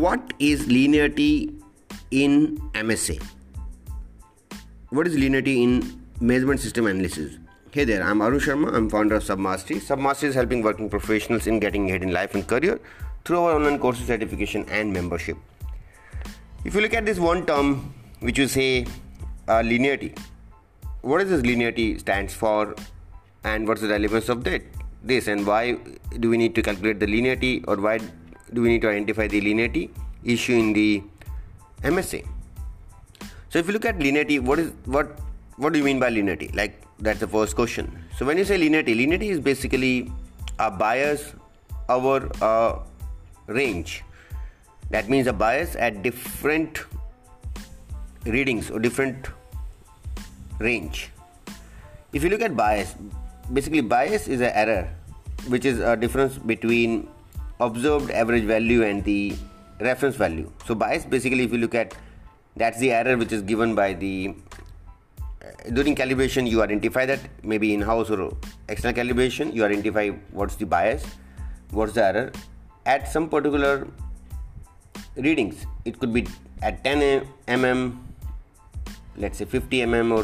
What is linearity in MSA? What is linearity in measurement system analysis? Hey there, I'm Arun Sharma. I'm founder of Submastery. Submastery is helping working professionals in getting ahead in life and career through our online courses, certification and membership. If you look at this one term, which you say linearity, what is this linearity stands for and what's the relevance of that? This and why do we need to calculate the linearity, or why do we need to identify the linearity issue in the MSA? So if you look at linearity, what do you mean by linearity? Like, that's the first question. So when you say linearity is basically a bias over a range. That means a bias at different readings or different range. If you look at bias, basically bias is an error, which is a difference between observed average value and the reference value. So bias, basically, if you look at, that's the error which is given by the during calibration. You identify that, maybe in-house or external calibration, you identify what's the bias, what's the error at some particular readings. It could be at 10 mm, let's say 50 mm or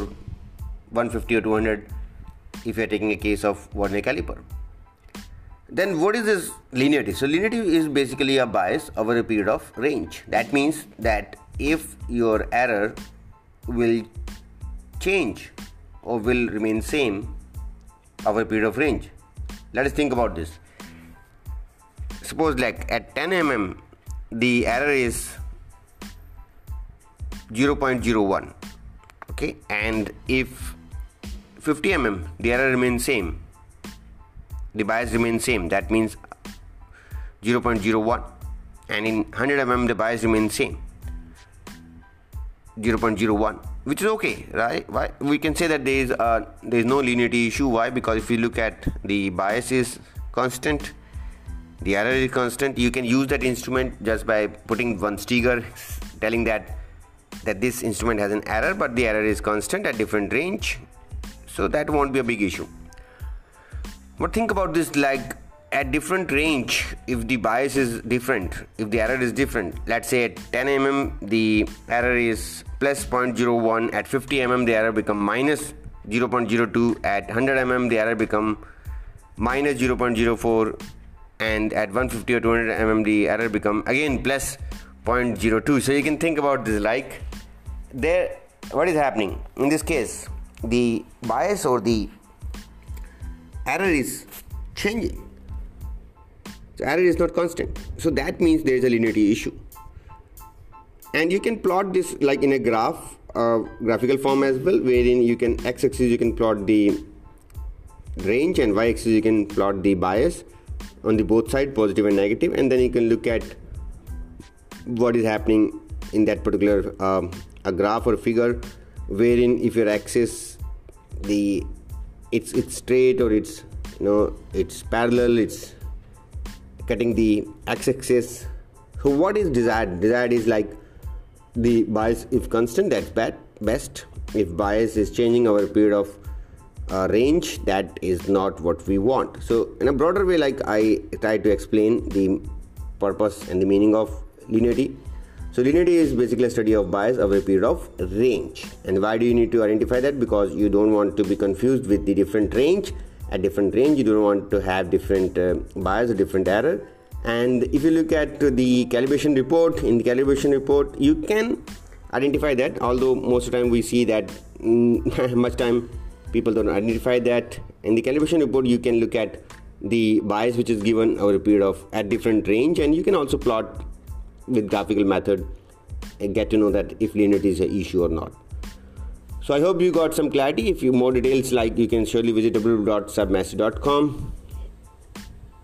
150 or 200 if you are taking a case of vernier caliper. Then what is this linearity? So linearity is basically a bias over a period of range. That means that if your error will change or will remain same over a period of range. Let us think about this. Suppose like at 10 mm the error is 0.01, okay, and if 50 mm the error remains same, the bias remains same, that means 0.01, and in 100 mm the bias remains same, 0.01, which is okay, right? Why? We can say that there is no linearity issue. Why? Because if you look at the bias is constant, the error is constant. You can use that instrument just by putting one sticker telling that this instrument has an error, but the error is constant at different range, so that won't be a big issue. But think about this, like at different range, if the bias is different, if the error is different, let's say at 10 mm the error is plus 0.01, at 50 mm the error become minus 0.02, at 100 mm the error become minus 0.04, and at 150 or 200 mm the error become again plus 0.02. So you can think about this, like there, what is happening in this case? The bias or the error is changing. So error is not constant. So that means there is a linearity issue. And you can plot this like in a graph, graphical form as well, wherein you can x-axis you can plot the range and y-axis you can plot the bias on the both side, positive and negative, and then you can look at what is happening in that particular a graph or figure, wherein if your axis it's straight, or it's, you know, it's parallel, it's cutting the x-axis. So what is desired? Desired is like the bias if constant, that's bad. Best. If bias is changing over a period of range, that is not what we want. So in a broader way, like I try to explain the purpose and the meaning of linearity. So linearity is basically a study of bias over a period of range. And why do you need to identify that? Because you don't want to be confused with the different range. At different range, you don't want to have different bias or different error. And if you look at the calibration report, in the calibration report, you can identify that. Although most of the time we see that much time people don't identify that. In the calibration report, you can look at the bias which is given over a period of at different range, and you can also plot with graphical method and get to know that if linearity is an issue or not. So I hope you got some clarity. If you more details, like, you can surely visit www.submastery.com.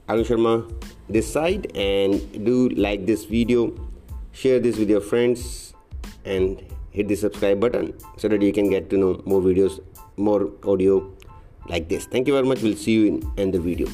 Arun Sharma this side, and do like this video, share this with your friends, and hit the subscribe button so that you can get to know more videos, more audio like this. Thank you very much. We'll see you in the video.